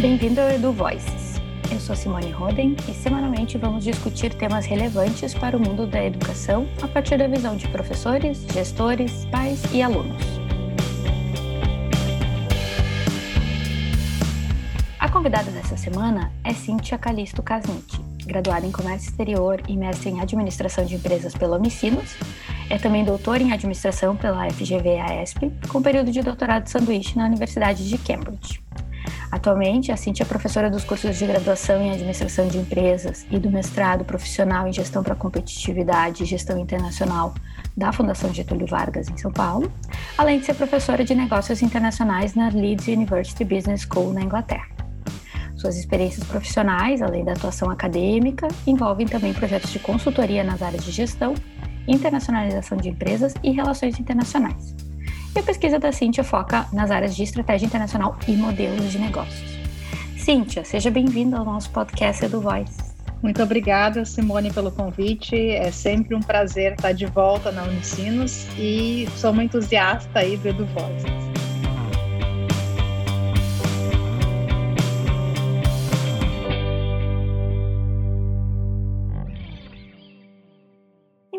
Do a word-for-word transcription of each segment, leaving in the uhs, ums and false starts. Bem-vindo ao EduVoices. Eu sou Simone Roden e semanalmente vamos discutir temas relevantes para o mundo da educação a partir da visão de professores, gestores, pais e alunos. A convidada dessa semana é Cynthia Calisto Kasnick, graduada em Comércio Exterior e mestre em Administração de Empresas pela Unisinos. É também doutora em Administração pela F G V-EAESP, com período de doutorado de sanduíche na Universidade de Cambridge. Atualmente, a Cynthia é professora dos cursos de graduação em Administração de Empresas e do mestrado profissional em Gestão para Competitividade e Gestão Internacional da Fundação Getúlio Vargas, em São Paulo, além de ser professora de Negócios Internacionais na Leeds University Business School, na Inglaterra. Suas experiências profissionais, além da atuação acadêmica, envolvem também projetos de consultoria nas áreas de gestão, internacionalização de empresas e relações internacionais. E a pesquisa da Cynthia foca nas áreas de estratégia internacional e modelos de negócios. Cynthia, seja bem-vinda ao nosso podcast EduVoices. Muito obrigada, Simone, pelo convite. É sempre um prazer estar de volta na Unisinos e sou uma entusiasta aí do EduVoices.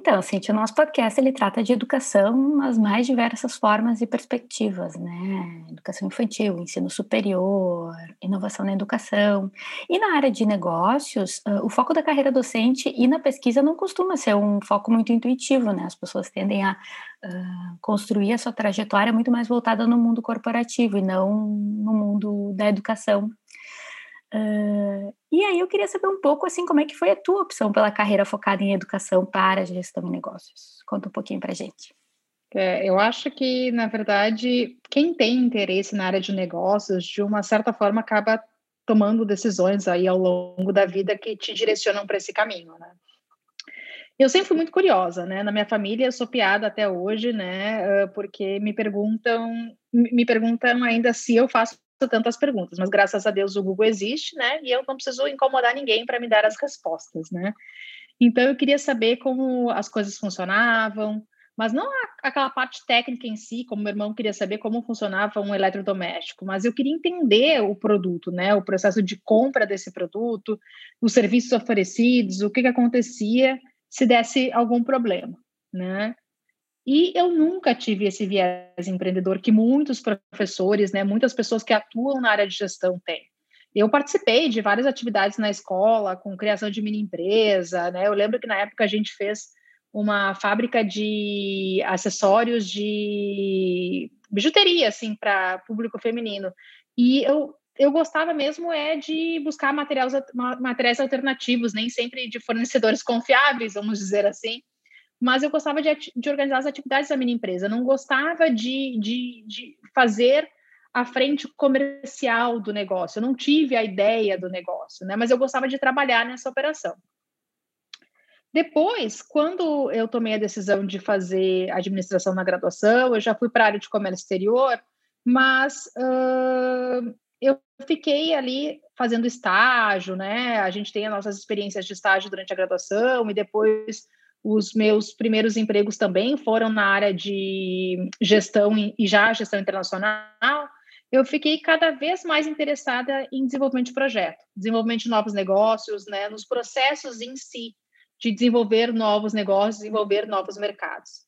Então, Cynthia, o nosso podcast ele trata de educação nas mais diversas formas e perspectivas, né? Educação infantil, ensino superior, inovação na educação. E na área de negócios, o foco da carreira docente e na pesquisa não costuma ser um foco muito intuitivo, né? As pessoas tendem a uh, construir a sua trajetória muito mais voltada no mundo corporativo e não no mundo da educação. Uh, e aí eu queria saber um pouco assim, como é que foi a tua opção pela carreira focada em educação para gestão e negócios? Conta um pouquinho pra gente. É, eu acho que, na verdade, quem tem interesse na área de negócios, de uma certa forma, acaba tomando decisões aí ao longo da vida que te direcionam para esse caminho, né? Eu sempre fui muito curiosa, né? Na minha família eu sou piada até hoje, né? Porque me perguntam, me perguntam ainda se eu faço tantas perguntas, mas graças a Deus o Google existe, né? E eu não preciso incomodar ninguém para me dar as respostas, né? Então eu queria saber como as coisas funcionavam, mas não aquela parte técnica em si, como meu irmão queria saber como funcionava um eletrodoméstico, mas eu queria entender o produto, né? O processo de compra desse produto, os serviços oferecidos, o que que acontecia se desse algum problema, né? E eu nunca tive esse viés empreendedor que muitos professores, né, muitas pessoas que atuam na área de gestão têm. Eu participei de várias atividades na escola, com criação de mini empresa, né? Eu lembro que na época a gente fez uma fábrica de acessórios de bijuteria, assim, para público feminino. E eu, eu gostava mesmo é de buscar materiais, materiais alternativos, nem sempre de fornecedores confiáveis, vamos dizer assim. Mas eu gostava de, de organizar as atividades da minha empresa, eu não gostava de, de, de fazer a frente comercial do negócio, eu não tive a ideia do negócio, né? Mas eu gostava de trabalhar nessa operação. Depois, quando eu tomei a decisão de fazer administração na graduação, eu já fui para a área de comércio exterior, mas uh, eu fiquei ali fazendo estágio, né? A gente tem as nossas experiências de estágio durante a graduação e depois... Os meus primeiros empregos também foram na área de gestão e já gestão internacional. Eu fiquei cada vez mais interessada em desenvolvimento de projeto, desenvolvimento de novos negócios, né, nos processos em si, de desenvolver novos negócios, desenvolver novos mercados.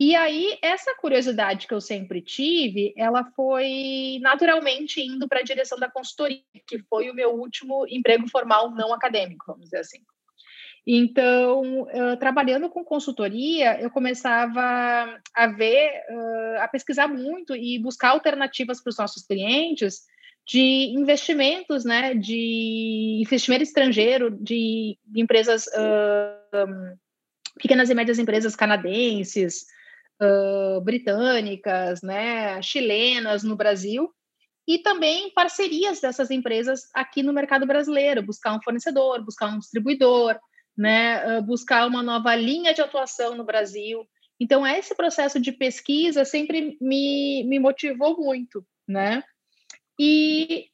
E aí, essa curiosidade que eu sempre tive, ela foi naturalmente indo para a direção da consultoria, que foi o meu último emprego formal não acadêmico, vamos dizer assim. Então, uh, trabalhando com consultoria, eu começava a ver, uh, a pesquisar muito e buscar alternativas para os nossos clientes de investimentos, né, de investimento estrangeiro, de empresas, uh, um, pequenas e médias empresas canadenses, uh, britânicas, né, chilenas no Brasil, e também parcerias dessas empresas aqui no mercado brasileiro, buscar um fornecedor, buscar um distribuidor, né, buscar uma nova linha de atuação no Brasil. Então, esse processo de pesquisa sempre me, me motivou muito, né? E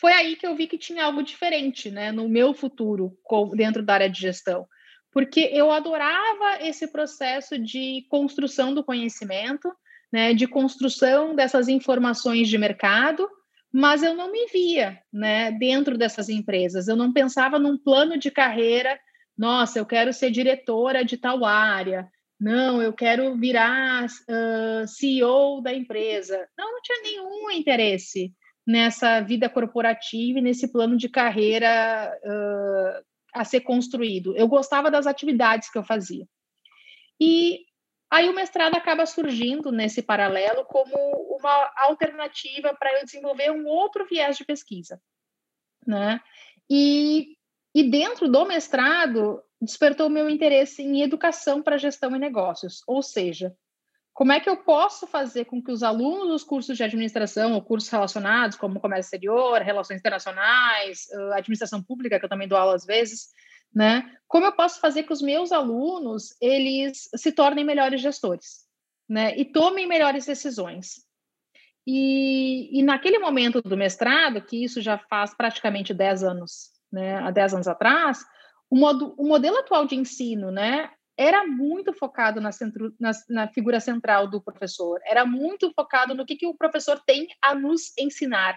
foi aí que eu vi que tinha algo diferente, né, no meu futuro dentro da área de gestão, porque eu adorava esse processo de construção do conhecimento, né, de construção dessas informações de mercado, mas eu não me via, né, dentro dessas empresas. Eu não pensava num plano de carreira, nossa, eu quero ser diretora de tal área, não, eu quero virar uh, C E O da empresa. Não, não tinha nenhum interesse nessa vida corporativa e nesse plano de carreira uh, a ser construído. Eu gostava das atividades que eu fazia. E aí o mestrado acaba surgindo nesse paralelo como uma alternativa para eu desenvolver um outro viés de pesquisa, né? E, e dentro do mestrado despertou o meu interesse em educação para gestão e negócios, ou seja, como é que eu posso fazer com que os alunos dos cursos de administração ou cursos relacionados, como comércio exterior, relações internacionais, administração pública, que eu também dou aula às vezes, né? Como eu posso fazer que os meus alunos eles se tornem melhores gestores, né? E tomem melhores decisões. E, e naquele momento do mestrado, que isso já faz praticamente dez anos, né? Há dez anos atrás, o, modo, o modelo atual de ensino, né, era muito focado na, centru, na, na figura central do professor, era muito focado no que, que o professor tem a nos ensinar,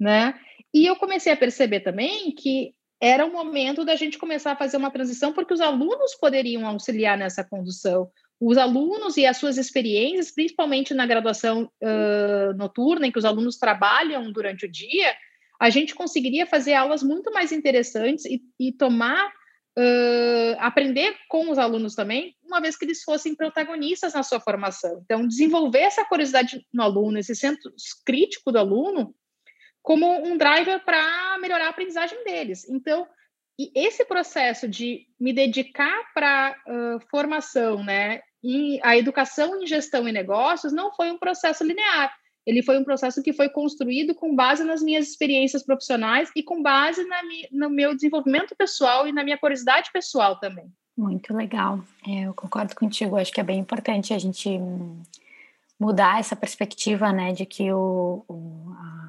né? E eu comecei a perceber também que era o momento da gente começar a fazer uma transição, porque os alunos poderiam auxiliar nessa condução. Os alunos e as suas experiências, principalmente na graduação uh, noturna, em que os alunos trabalham durante o dia, a gente conseguiria fazer aulas muito mais interessantes e, e tomar, uh, aprender com os alunos também, uma vez que eles fossem protagonistas na sua formação. Então, desenvolver essa curiosidade no aluno, esse senso crítico do aluno, como um driver para melhorar a aprendizagem deles. Então, e esse processo de me dedicar para uh, formação, né, e a educação em gestão e negócios não foi um processo linear. Ele foi um processo que foi construído com base nas minhas experiências profissionais e com base na mi, no meu desenvolvimento pessoal e na minha curiosidade pessoal também. Muito legal. É, eu concordo contigo. Acho que é bem importante a gente mudar essa perspectiva, né, de que o... o a...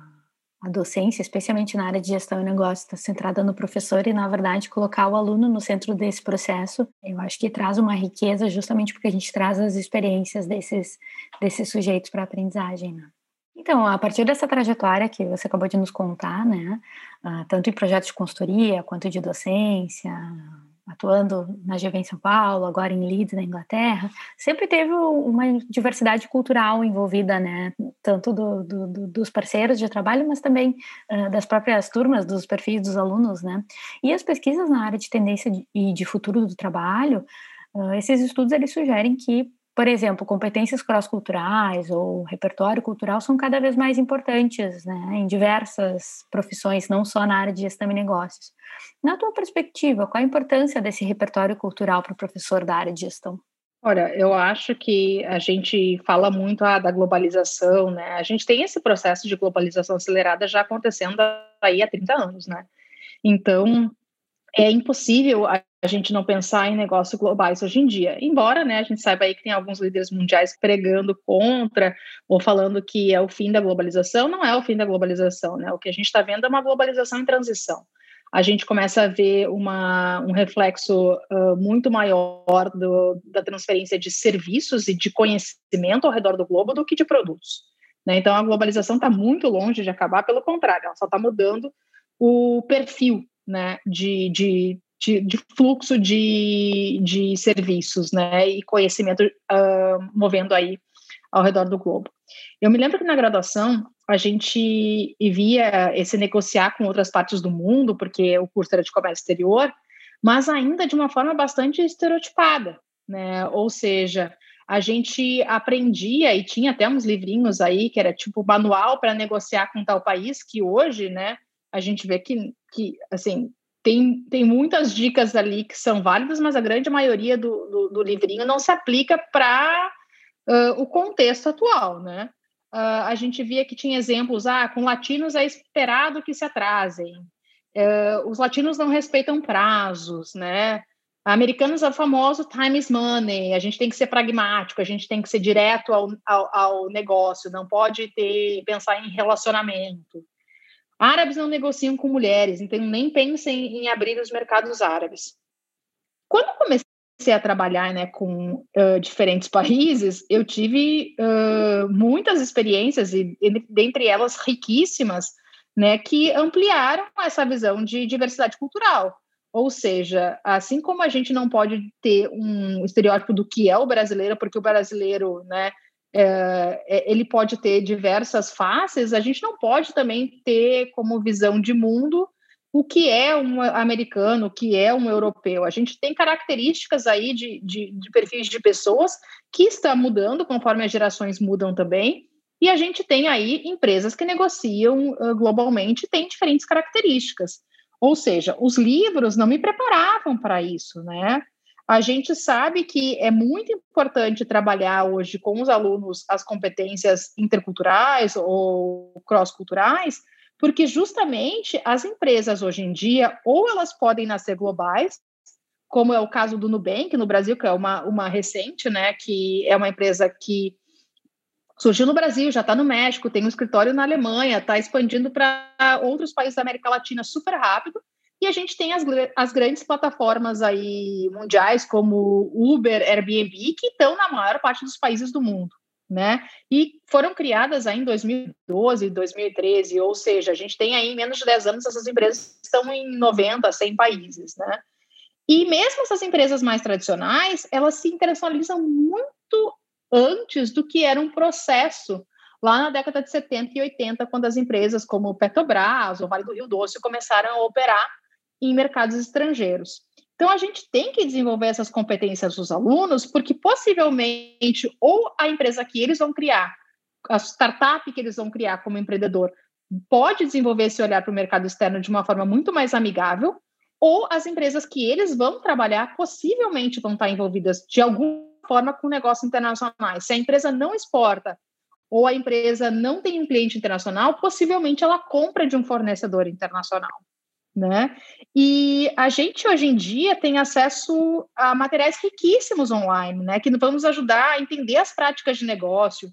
A docência, especialmente na área de gestão e negócio, está centrada no professor e, na verdade, colocar o aluno no centro desse processo, eu acho que traz uma riqueza justamente porque a gente traz as experiências desses, desses sujeitos para a aprendizagem, né? Então, a partir dessa trajetória que você acabou de nos contar, né, tanto em projetos de consultoria quanto de docência, atuando na G V em São Paulo, agora em Leeds, na Inglaterra, sempre teve uma diversidade cultural envolvida, né? Tanto do, do, do, dos parceiros de trabalho, mas também uh, das próprias turmas, dos perfis dos alunos, né? E as pesquisas na área de tendência de, e de futuro do trabalho, uh, esses estudos eles sugerem que, por exemplo, competências cross-culturais ou repertório cultural são cada vez mais importantes, né, em diversas profissões, não só na área de gestão e negócios. Na tua perspectiva, qual a importância desse repertório cultural para o professor da área de gestão? Olha, eu acho que a gente fala muito ah, da globalização, né? A gente tem esse processo de globalização acelerada já acontecendo aí há trinta anos, né? Então, é impossível a gente não pensar em negócios globais hoje em dia, embora, né, a gente saiba aí que tem alguns líderes mundiais pregando contra ou falando que é o fim da globalização. Não é o fim da globalização, né? O que a gente está vendo é uma globalização em transição. A gente começa a ver uma, um reflexo uh, muito maior do, da transferência de serviços e de conhecimento ao redor do globo do que de produtos, né? Então, a globalização está muito longe de acabar, pelo contrário, ela só está mudando o perfil, né, de, de, de, de fluxo de, de serviços, né, e conhecimento uh, movendo aí ao redor do globo. Eu me lembro que na graduação a gente via esse negociar com outras partes do mundo, porque o curso era de comércio exterior, mas ainda de uma forma bastante estereotipada, né? Ou seja, a gente aprendia e tinha até uns livrinhos aí que era tipo manual para negociar com tal país, que hoje, né, a gente vê que, que assim, tem, tem muitas dicas ali que são válidas, mas a grande maioria do, do, do livrinho não se aplica para uh, o contexto atual, né? Uh, a gente via que tinha exemplos, ah, com latinos é esperado que se atrasem, uh, os latinos não respeitam prazos, né? Americanos é o famoso time is money, a gente tem que ser pragmático, a gente tem que ser direto ao, ao, ao negócio, não pode ter, pensar em relacionamento. Árabes não negociam com mulheres, então nem pensem em abrir os mercados árabes. Quando eu comecei comecei a trabalhar, né, com uh, diferentes países, eu tive uh, muitas experiências, e dentre elas riquíssimas, né, que ampliaram essa visão de diversidade cultural. Ou seja, assim como a gente não pode ter um estereótipo do que é o brasileiro, porque o brasileiro, né, é, ele pode ter diversas faces, a gente não pode também ter como visão de mundo o que é um americano, o que é um europeu. A gente tem características aí de, de, de perfis de pessoas que está mudando conforme as gerações mudam também, e a gente tem aí empresas que negociam uh, globalmente e têm diferentes características. Ou seja, os livros não me preparavam para isso, né? A gente sabe que é muito importante trabalhar hoje com os alunos as competências interculturais ou cross-culturais, porque justamente as empresas hoje em dia, ou elas podem nascer globais, como é o caso do Nubank no Brasil, que é uma, uma recente, né? Que é uma empresa que surgiu no Brasil, já está no México, tem um escritório na Alemanha, está expandindo para outros países da América Latina super rápido, e a gente tem as, as grandes plataformas aí mundiais, como Uber, Airbnb, que estão na maior parte dos países do mundo, né? E foram criadas aí em dois mil e doze, dois mil e treze, ou seja, a gente tem aí em menos de dez anos essas empresas estão em noventa, cem países, né? E mesmo essas empresas mais tradicionais, elas se internacionalizam muito antes do que era um processo lá na década de setenta e oitenta, quando as empresas como Petrobras ou Vale do Rio Doce começaram a operar em mercados estrangeiros. Então, a gente tem que desenvolver essas competências dos alunos, porque possivelmente ou a empresa que eles vão criar, a startup que eles vão criar como empreendedor, pode desenvolver esse olhar para o mercado externo de uma forma muito mais amigável, ou as empresas que eles vão trabalhar possivelmente vão estar envolvidas de algum forma com negócios internacionais. Se a empresa não exporta ou a empresa não tem um cliente internacional, possivelmente ela compra de um fornecedor internacional, né? E a gente hoje em dia tem acesso a materiais riquíssimos online, né? Que vão nos ajudar a entender as práticas de negócio.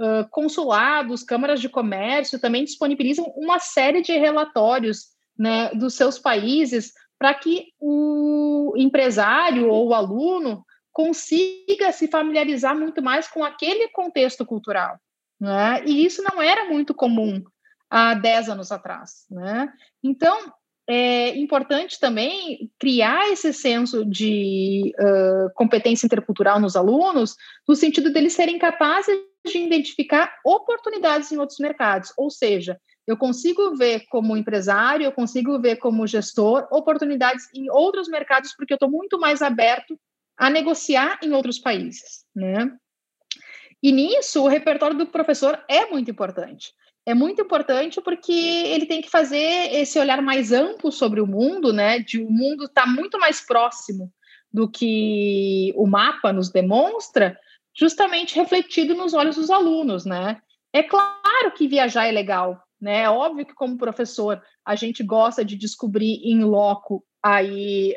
Uh, consulados, câmaras de comércio também disponibilizam uma série de relatórios, né, dos seus países para que o empresário ou o aluno consiga se familiarizar muito mais com aquele contexto cultural, né? E isso não era muito comum há dez anos atrás, né? Então, é importante também criar esse senso de uh, competência intercultural nos alunos, no sentido deles serem capazes de identificar oportunidades em outros mercados, ou seja, eu consigo ver como empresário, eu consigo ver como gestor, oportunidades em outros mercados, porque eu estou muito mais aberto a negociar em outros países, né? E nisso, o repertório do professor é muito importante. É muito importante porque ele tem que fazer esse olhar mais amplo sobre o mundo, né? De o mundo está muito mais próximo do que o mapa nos demonstra, justamente refletido nos olhos dos alunos, né? É claro que viajar é legal, né? É óbvio que, como professor, a gente gosta de descobrir em loco aí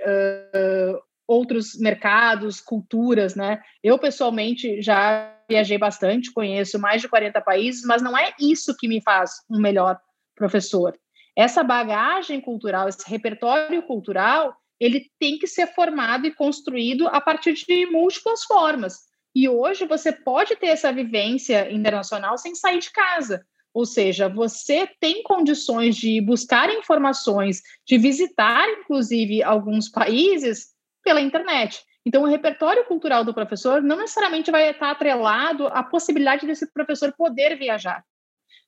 Uh, outros mercados, culturas, né? Eu, pessoalmente, já viajei bastante, conheço mais de quarenta países, mas não é isso que me faz um melhor professor. Essa bagagem cultural, esse repertório cultural, ele tem que ser formado e construído a partir de múltiplas formas. E hoje você pode ter essa vivência internacional sem sair de casa. Ou seja, você tem condições de buscar informações, de visitar, inclusive, alguns países pela internet. Então, o repertório cultural do professor não necessariamente vai estar atrelado à possibilidade desse professor poder viajar,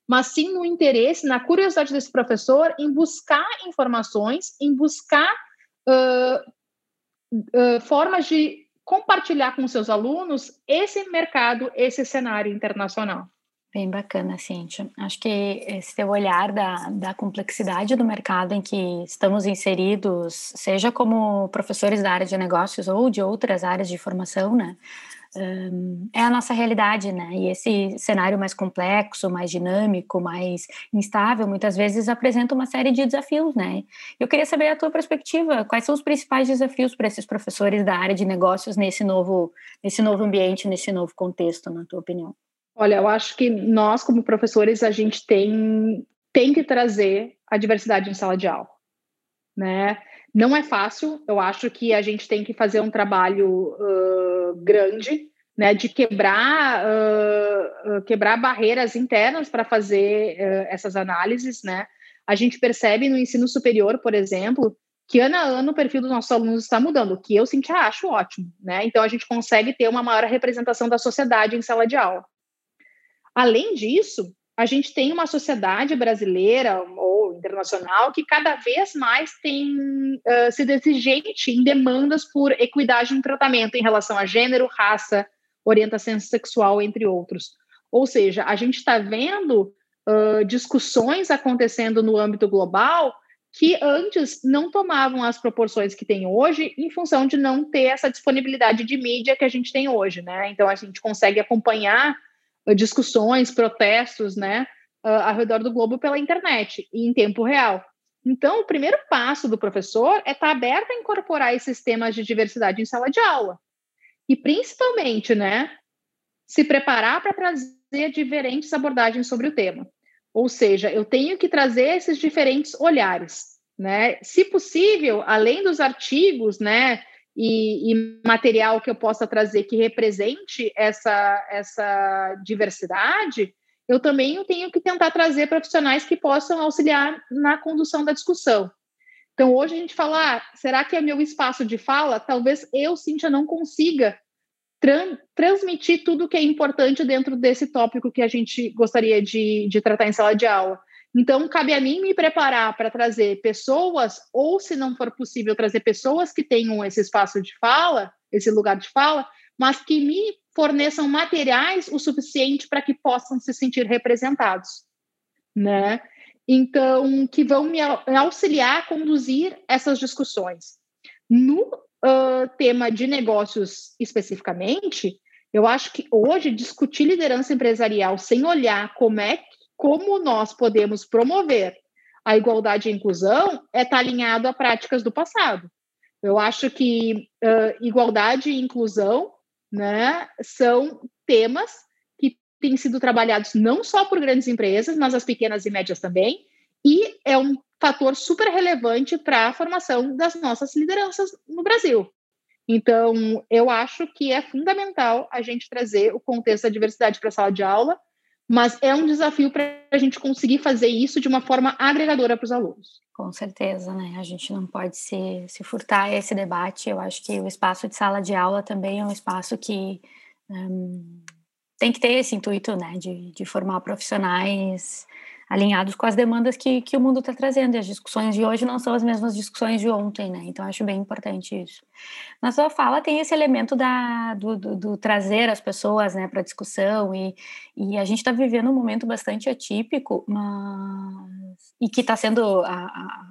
mas sim no interesse, na curiosidade desse professor em buscar informações, em buscar uh, uh, formas de compartilhar com seus alunos esse mercado, esse cenário internacional. Bem bacana, Cynthia. Acho que esse teu olhar da, da complexidade do mercado em que estamos inseridos, seja como professores da área de negócios ou de outras áreas de formação, né? É a nossa realidade, né? E esse cenário mais complexo, mais dinâmico, mais instável, muitas vezes apresenta uma série de desafios, né? Eu queria saber a tua perspectiva, quais são os principais desafios para esses professores da área de negócios nesse novo, nesse novo ambiente, nesse novo contexto, na tua opinião? Olha, eu acho que nós, como professores, a gente tem, tem que trazer a diversidade em sala de aula, né? Não é fácil, eu acho que a gente tem que fazer um trabalho uh, grande, né, de quebrar, uh, quebrar barreiras internas para fazer uh, essas análises, né? A gente percebe no ensino superior, por exemplo, que ano a ano o perfil dos nossos alunos está mudando, o que eu, Cynthia, acho ótimo, né? Então a gente consegue ter uma maior representação da sociedade em sala de aula. Além disso, a gente tem uma sociedade brasileira ou internacional que cada vez mais tem uh, sido exigente em demandas por equidade no tratamento em relação a gênero, raça, orientação sexual, entre outros. Ou seja, a gente está vendo uh, discussões acontecendo no âmbito global que antes não tomavam as proporções que tem hoje em função de não ter essa disponibilidade de mídia que a gente tem hoje, né? Então, a gente consegue acompanhar discussões, protestos, né, ao redor do globo pela internet e em tempo real. Então, o primeiro passo do professor é estar aberto a incorporar esses temas de diversidade em sala de aula. E, principalmente, né, se preparar para trazer diferentes abordagens sobre o tema. Ou seja, eu tenho que trazer esses diferentes olhares, né? Se possível, além dos artigos, né, E, e material que eu possa trazer que represente essa, essa diversidade, eu também tenho que tentar trazer profissionais que possam auxiliar na condução da discussão. Então, hoje a gente fala, ah, será que é meu espaço de fala? Talvez eu, Cynthia, não consiga tran- transmitir tudo que é importante dentro desse tópico que a gente gostaria de, de tratar em sala de aula. Então, cabe a mim me preparar para trazer pessoas, ou se não for possível, trazer pessoas que tenham esse espaço de fala, esse lugar de fala, mas que me forneçam materiais o suficiente para que possam se sentir representados, né? Então, que vão me auxiliar a conduzir essas discussões. No uh, tema de negócios especificamente, eu acho que hoje discutir liderança empresarial sem olhar como é que como nós podemos promover a igualdade e a inclusão é estar alinhado a práticas do passado. Eu acho que uh, igualdade e inclusão, né, são temas que têm sido trabalhados não só por grandes empresas, mas as pequenas e médias também, e é um fator super relevante para a formação das nossas lideranças no Brasil. Então, eu acho que é fundamental a gente trazer o contexto da diversidade para a sala de aula, mas é um desafio para a gente conseguir fazer isso de uma forma agregadora para os alunos. Com certeza, né? A gente não pode se, se furtar a esse debate. Eu acho que o espaço de sala de aula também é um espaço que um, tem que ter esse intuito, né? De, de formar profissionais alinhados com as demandas que, que o mundo está trazendo. E as discussões de hoje não são as mesmas discussões de ontem, né? Então, acho bem importante isso. Na sua fala tem esse elemento da, do, do, do trazer as pessoas, né, para a discussão, e, e a gente está vivendo um momento bastante atípico, mas e que está sendo a, a,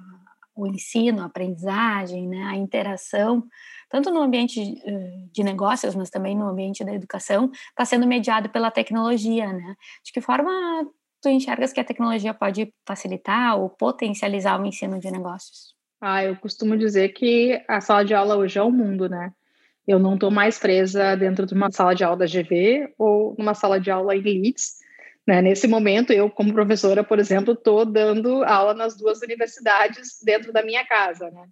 o ensino, a aprendizagem, né, a interação, tanto no ambiente de negócios, mas também no ambiente da educação, está sendo mediado pela tecnologia, né? De que forma tu enxergas que a tecnologia pode facilitar ou potencializar o ensino de negócios? Ah, eu costumo dizer que a sala de aula hoje é o mundo, né? Eu não estou mais presa dentro de uma sala de aula da G V ou numa sala de aula em Leeds, né? Nesse momento, eu, como professora, por exemplo, estou dando aula nas duas universidades dentro da minha casa, né?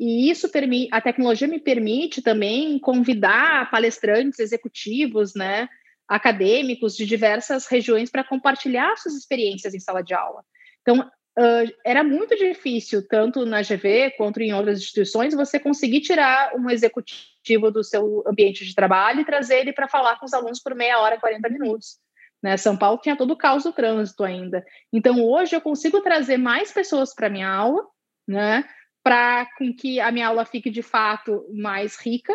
E isso permite, a tecnologia me permite também convidar palestrantes, executivos, né, acadêmicos de diversas regiões para compartilhar suas experiências em sala de aula. Então, uh, era muito difícil, tanto na G V quanto em outras instituições, você conseguir tirar um executivo do seu ambiente de trabalho e trazer ele para falar com os alunos por meia hora, quarenta minutos. Né? São Paulo tinha todo o caos do trânsito ainda. Então, hoje eu consigo trazer mais pessoas para a minha aula, né, para que a minha aula fique, de fato, mais rica.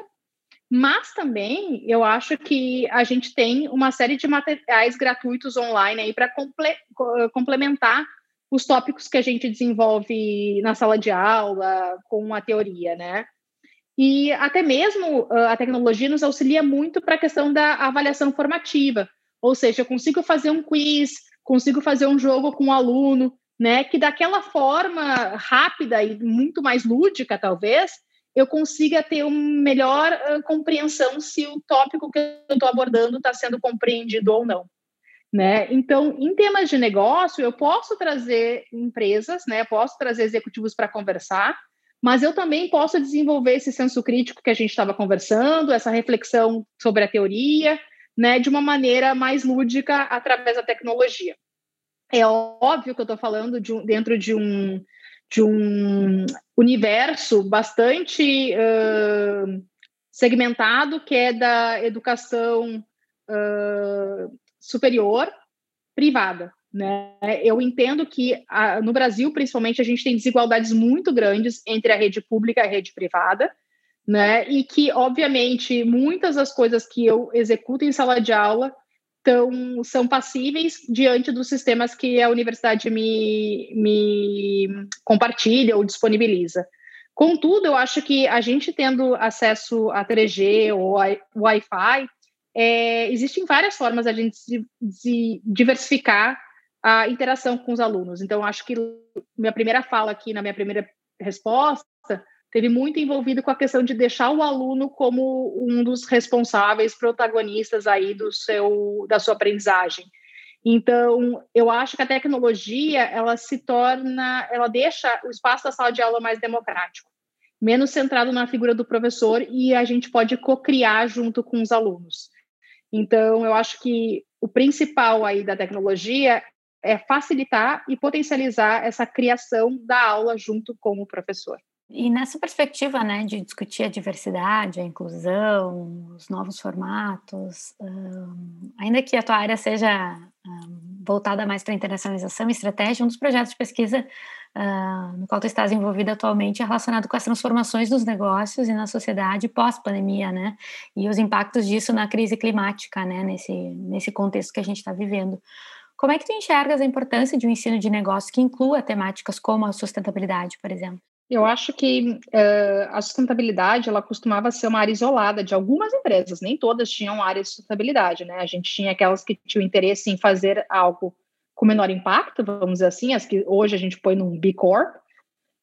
Mas também eu acho que a gente tem uma série de materiais gratuitos online aí para comple- complementar os tópicos que a gente desenvolve na sala de aula com a teoria, né? E até mesmo a tecnologia nos auxilia muito para a questão da avaliação formativa, ou seja, eu consigo fazer um quiz, consigo fazer um jogo com o aluno, né? Que daquela forma rápida e muito mais lúdica, talvez, eu consiga ter uma melhor uh, compreensão se o tópico que eu estou abordando está sendo compreendido ou não, né? Então, em temas de negócio, eu posso trazer empresas, né? Posso trazer executivos para conversar, mas eu também posso desenvolver esse senso crítico que a gente estava conversando, essa reflexão sobre a teoria, né, de uma maneira mais lúdica através da tecnologia. É óbvio que eu estou falando de um, dentro de um, de um universo bastante uh, segmentado, que é da educação uh, superior privada, né? Eu entendo que a, no Brasil, principalmente, a gente tem desigualdades muito grandes entre a rede pública e a rede privada, né? E que, obviamente, muitas das coisas que eu executo em sala de aula São, são passíveis diante dos sistemas que a universidade me, me compartilha ou disponibiliza. Contudo, eu acho que a gente tendo acesso a três G ou Wi-Fi, é, existem várias formas da gente se, se diversificar a interação com os alunos. Então, acho que minha primeira fala aqui, na minha primeira resposta, teve muito envolvido com a questão de deixar o aluno como um dos responsáveis, protagonistas aí do seu, da sua aprendizagem. Então, eu acho que a tecnologia, ela se torna, ela deixa o espaço da sala de aula mais democrático, menos centrado na figura do professor, e a gente pode co-criar junto com os alunos. Então, eu acho que o principal aí da tecnologia é facilitar e potencializar essa criação da aula junto com o professor. E nessa perspectiva, né, de discutir a diversidade, a inclusão, os novos formatos, um, ainda que a tua área seja um, voltada mais para a internacionalização e estratégia, um dos projetos de pesquisa uh, no qual tu estás envolvida atualmente é relacionado com as transformações dos negócios e na sociedade pós-pandemia, né, e os impactos disso na crise climática, né, nesse, nesse contexto que a gente está vivendo. Como é que tu enxergas a importância de um ensino de negócios que inclua temáticas como a sustentabilidade, por exemplo? Eu acho que uh, a sustentabilidade, ela costumava ser uma área isolada de algumas empresas, nem todas tinham área de sustentabilidade, né? A gente tinha aquelas que tinham interesse em fazer algo com menor impacto, vamos dizer assim, as que hoje a gente põe num B-Corp,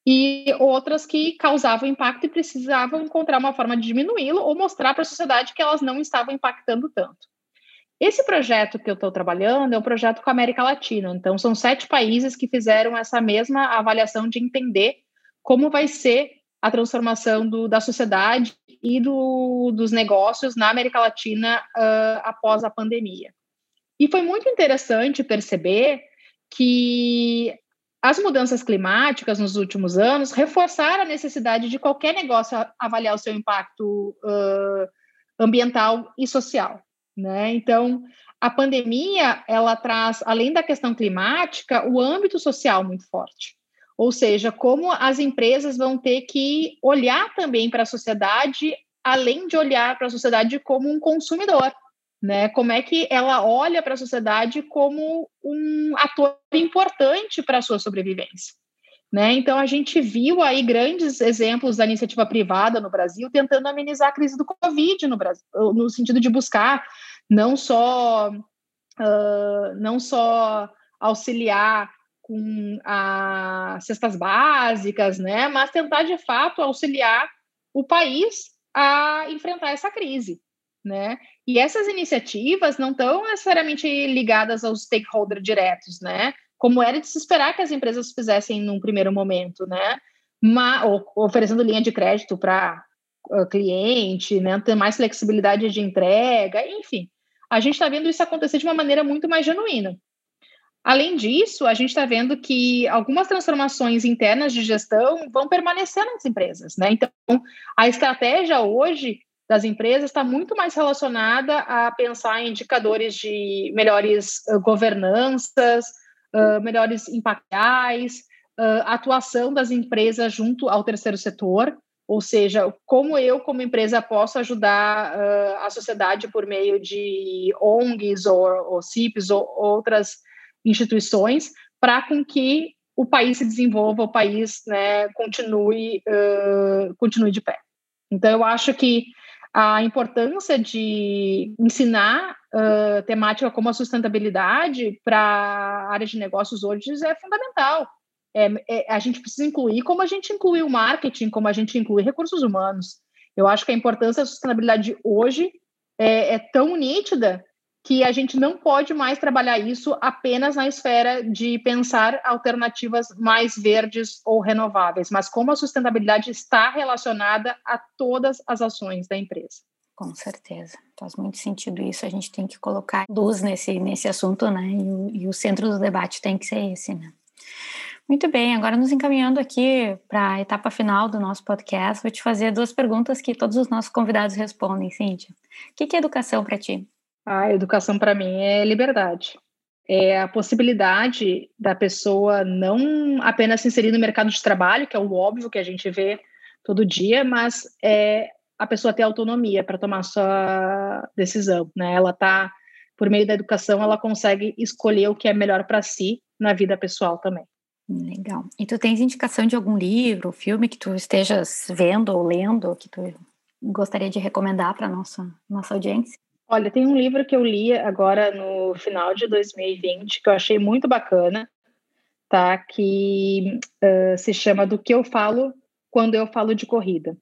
e outras que causavam impacto e precisavam encontrar uma forma de diminuí-lo ou mostrar para a sociedade que elas não estavam impactando tanto. Esse projeto que eu estou trabalhando é um projeto com a América Latina, então são sete países que fizeram essa mesma avaliação de entender como vai ser a transformação do, da sociedade e do, dos negócios na América Latina uh, após a pandemia. E foi muito interessante perceber que as mudanças climáticas nos últimos anos reforçaram a necessidade de qualquer negócio avaliar o seu impacto uh, ambiental e social, né? Então, a pandemia, ela traz, além da questão climática, o âmbito social muito forte. Ou seja, como as empresas vão ter que olhar também para a sociedade, além de olhar para a sociedade como um consumidor, né? Como é que ela olha para a sociedade como um ator importante para a sua sobrevivência, né? Então, a gente viu aí grandes exemplos da iniciativa privada no Brasil tentando amenizar a crise do Covid no Brasil, no sentido de buscar não só, uh, não só auxiliar com as cestas básicas, né? Mas tentar, de fato, auxiliar o país a enfrentar essa crise, né? E essas iniciativas não estão necessariamente ligadas aos stakeholders diretos, né? Como era de se esperar que as empresas fizessem num primeiro momento, né? Mas, oferecendo linha de crédito para uh, cliente, né? Ter mais flexibilidade de entrega, enfim. A gente está vendo isso acontecer de uma maneira muito mais genuína. Além disso, a gente está vendo que algumas transformações internas de gestão vão permanecer nas empresas, né? Então, a estratégia hoje das empresas está muito mais relacionada a pensar em indicadores de melhores uh, governanças, uh, melhores impactais, uh, atuação das empresas junto ao terceiro setor, ou seja, como eu, como empresa, posso ajudar uh, a sociedade por meio de O N Gs ou, ou C I Ps ou outras instituições, para com que o país se desenvolva, o país, né, continue, uh, continue de pé. Então, eu acho que a importância de ensinar uh, temática como a sustentabilidade para a área de negócios hoje é fundamental. É, é, a gente precisa incluir, como a gente inclui o marketing, como a gente inclui recursos humanos. Eu acho que a importância da sustentabilidade hoje é, é tão nítida que a gente não pode mais trabalhar isso apenas na esfera de pensar alternativas mais verdes ou renováveis, mas como a sustentabilidade está relacionada a todas as ações da empresa. Com certeza, faz muito sentido isso, a gente tem que colocar luz nesse, nesse assunto, né, e o, e o centro do debate tem que ser esse, né. Muito bem, agora nos encaminhando aqui para a etapa final do nosso podcast, vou te fazer duas perguntas que todos os nossos convidados respondem, Cynthia. O que, que é educação para ti? A educação para mim é liberdade. É a possibilidade da pessoa não apenas se inserir no mercado de trabalho, que é o óbvio que a gente vê todo dia, mas é a pessoa ter autonomia para tomar sua decisão, né? Ela tá, por meio da educação, ela consegue escolher o que é melhor para si na vida pessoal também. Legal. E tu tens indicação de algum livro, filme que tu estejas vendo ou lendo, que tu gostaria de recomendar para a nossa, nossa audiência? Olha, tem um livro que eu li agora no final de dois mil e vinte que eu achei muito bacana, tá? Que uh, se chama Do que eu falo quando eu falo de corrida,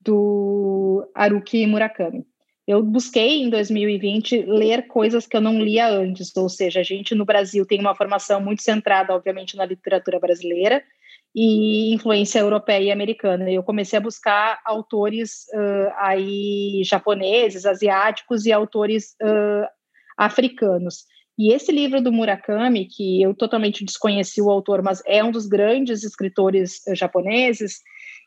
do Haruki Murakami. Eu busquei em dois mil e vinte ler coisas que eu não lia antes, ou seja, a gente no Brasil tem uma formação muito centrada, obviamente, na literatura brasileira e influência europeia e americana. Eu comecei a buscar autores uh, aí, japoneses, asiáticos e autores uh, africanos. E esse livro do Murakami, que eu totalmente desconheci o autor, mas é um dos grandes escritores uh, japoneses,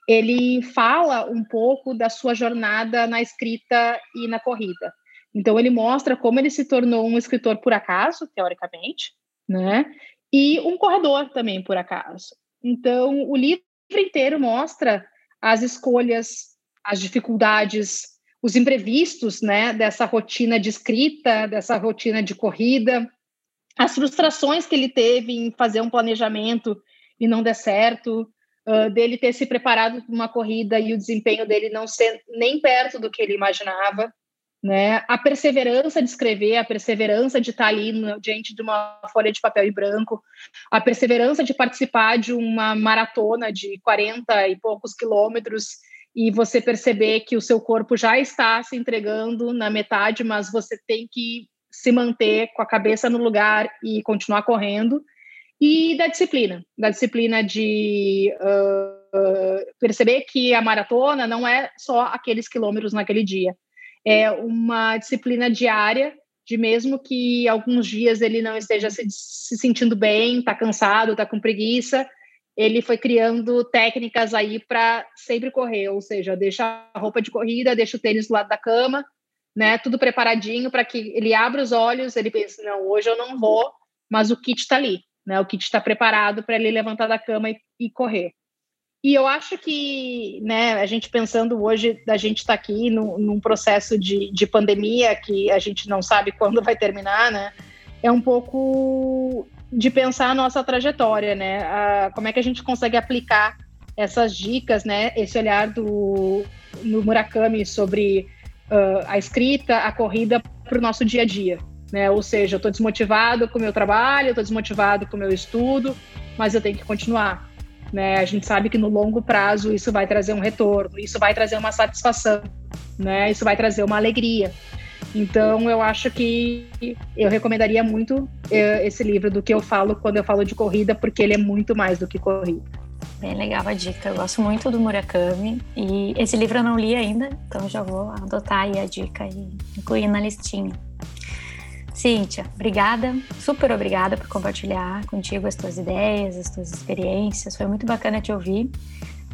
ele fala um pouco da sua jornada na escrita e na corrida. Então, ele mostra como ele se tornou um escritor por acaso, teoricamente, né? E um corredor também por acaso. Então, o livro inteiro mostra as escolhas, as dificuldades, os imprevistos, né? Dessa rotina de escrita, dessa rotina de corrida, as frustrações que ele teve em fazer um planejamento e não der certo, Uh, dele ter se preparado para uma corrida e o desempenho dele não ser nem perto do que ele imaginava, né? A perseverança de escrever, a perseverança de estar ali no, diante de uma folha de papel em branco, a perseverança de participar de uma maratona de quarenta e poucos quilômetros e você perceber que o seu corpo já está se entregando na metade, mas você tem que se manter com a cabeça no lugar e continuar correndo. E da disciplina, da disciplina de uh, perceber que a maratona não é só aqueles quilômetros naquele dia, é uma disciplina diária, de mesmo que alguns dias ele não esteja se, se sentindo bem, está cansado, está com preguiça, ele foi criando técnicas aí para sempre correr, ou seja, deixa a roupa de corrida, deixa o tênis do lado da cama, né, tudo preparadinho para que ele abra os olhos, ele pense, não, hoje eu não vou, mas o kit está ali. Né, o kit está preparado para ele levantar da cama e, e correr. E eu acho que, né, a gente pensando hoje, a gente está aqui no, num processo de, de pandemia que a gente não sabe quando vai terminar, né? É um pouco de pensar a nossa trajetória, né? A, como é que a gente consegue aplicar essas dicas, né? Esse olhar do, do Murakami sobre uh, a escrita, a corrida para o nosso dia a dia. Né? Ou seja, eu estou desmotivado com o meu trabalho, eu estou desmotivado com o meu estudo, mas eu tenho que continuar. Né? A gente sabe que no longo prazo isso vai trazer um retorno, isso vai trazer uma satisfação, né? Isso vai trazer uma alegria. Então, eu acho que eu recomendaria muito eh, esse livro do que eu falo quando eu falo de corrida, porque ele é muito mais do que corrida. Bem legal a dica, eu gosto muito do Murakami e esse livro eu não li ainda, então já vou adotar aí a dica e incluir na listinha. Cynthia, obrigada, super obrigada por compartilhar contigo as tuas ideias, as tuas experiências, foi muito bacana te ouvir,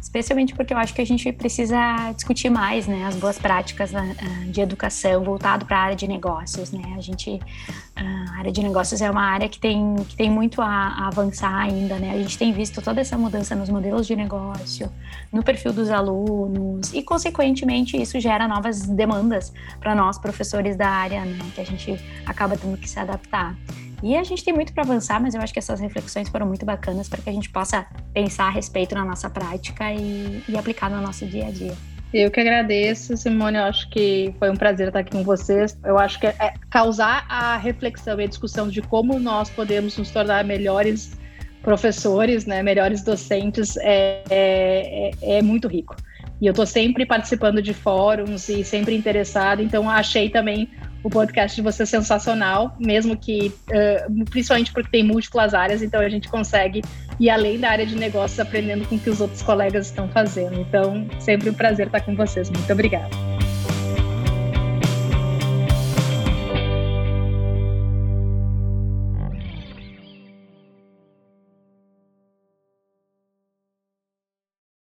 especialmente porque eu acho que a gente precisa discutir mais, né, as boas práticas de educação voltado para a área de negócios, né, a gente, a área de negócios é uma área que tem, que tem muito a, a avançar ainda, né, a gente tem visto toda essa mudança nos modelos de negócio, no perfil dos alunos e, consequentemente, isso gera novas demandas para nós, professores da área, né, que a gente acaba tendo que se adaptar. E a gente tem muito para avançar, mas eu acho que essas reflexões foram muito bacanas para que a gente possa pensar a respeito na nossa prática e, e aplicar no nosso dia a dia. Eu que agradeço, Simone, eu acho que foi um prazer estar aqui com vocês. Eu acho que é causar a reflexão e a discussão de como nós podemos nos tornar melhores professores, né, melhores docentes, é, é, é muito rico. E eu estou sempre participando de fóruns e sempre interessada, então achei também o podcast de vocês é sensacional, mesmo que, uh, principalmente porque tem múltiplas áreas, então a gente consegue ir além da área de negócios, aprendendo com o que os outros colegas estão fazendo. Então, sempre um prazer estar com vocês. Muito obrigada.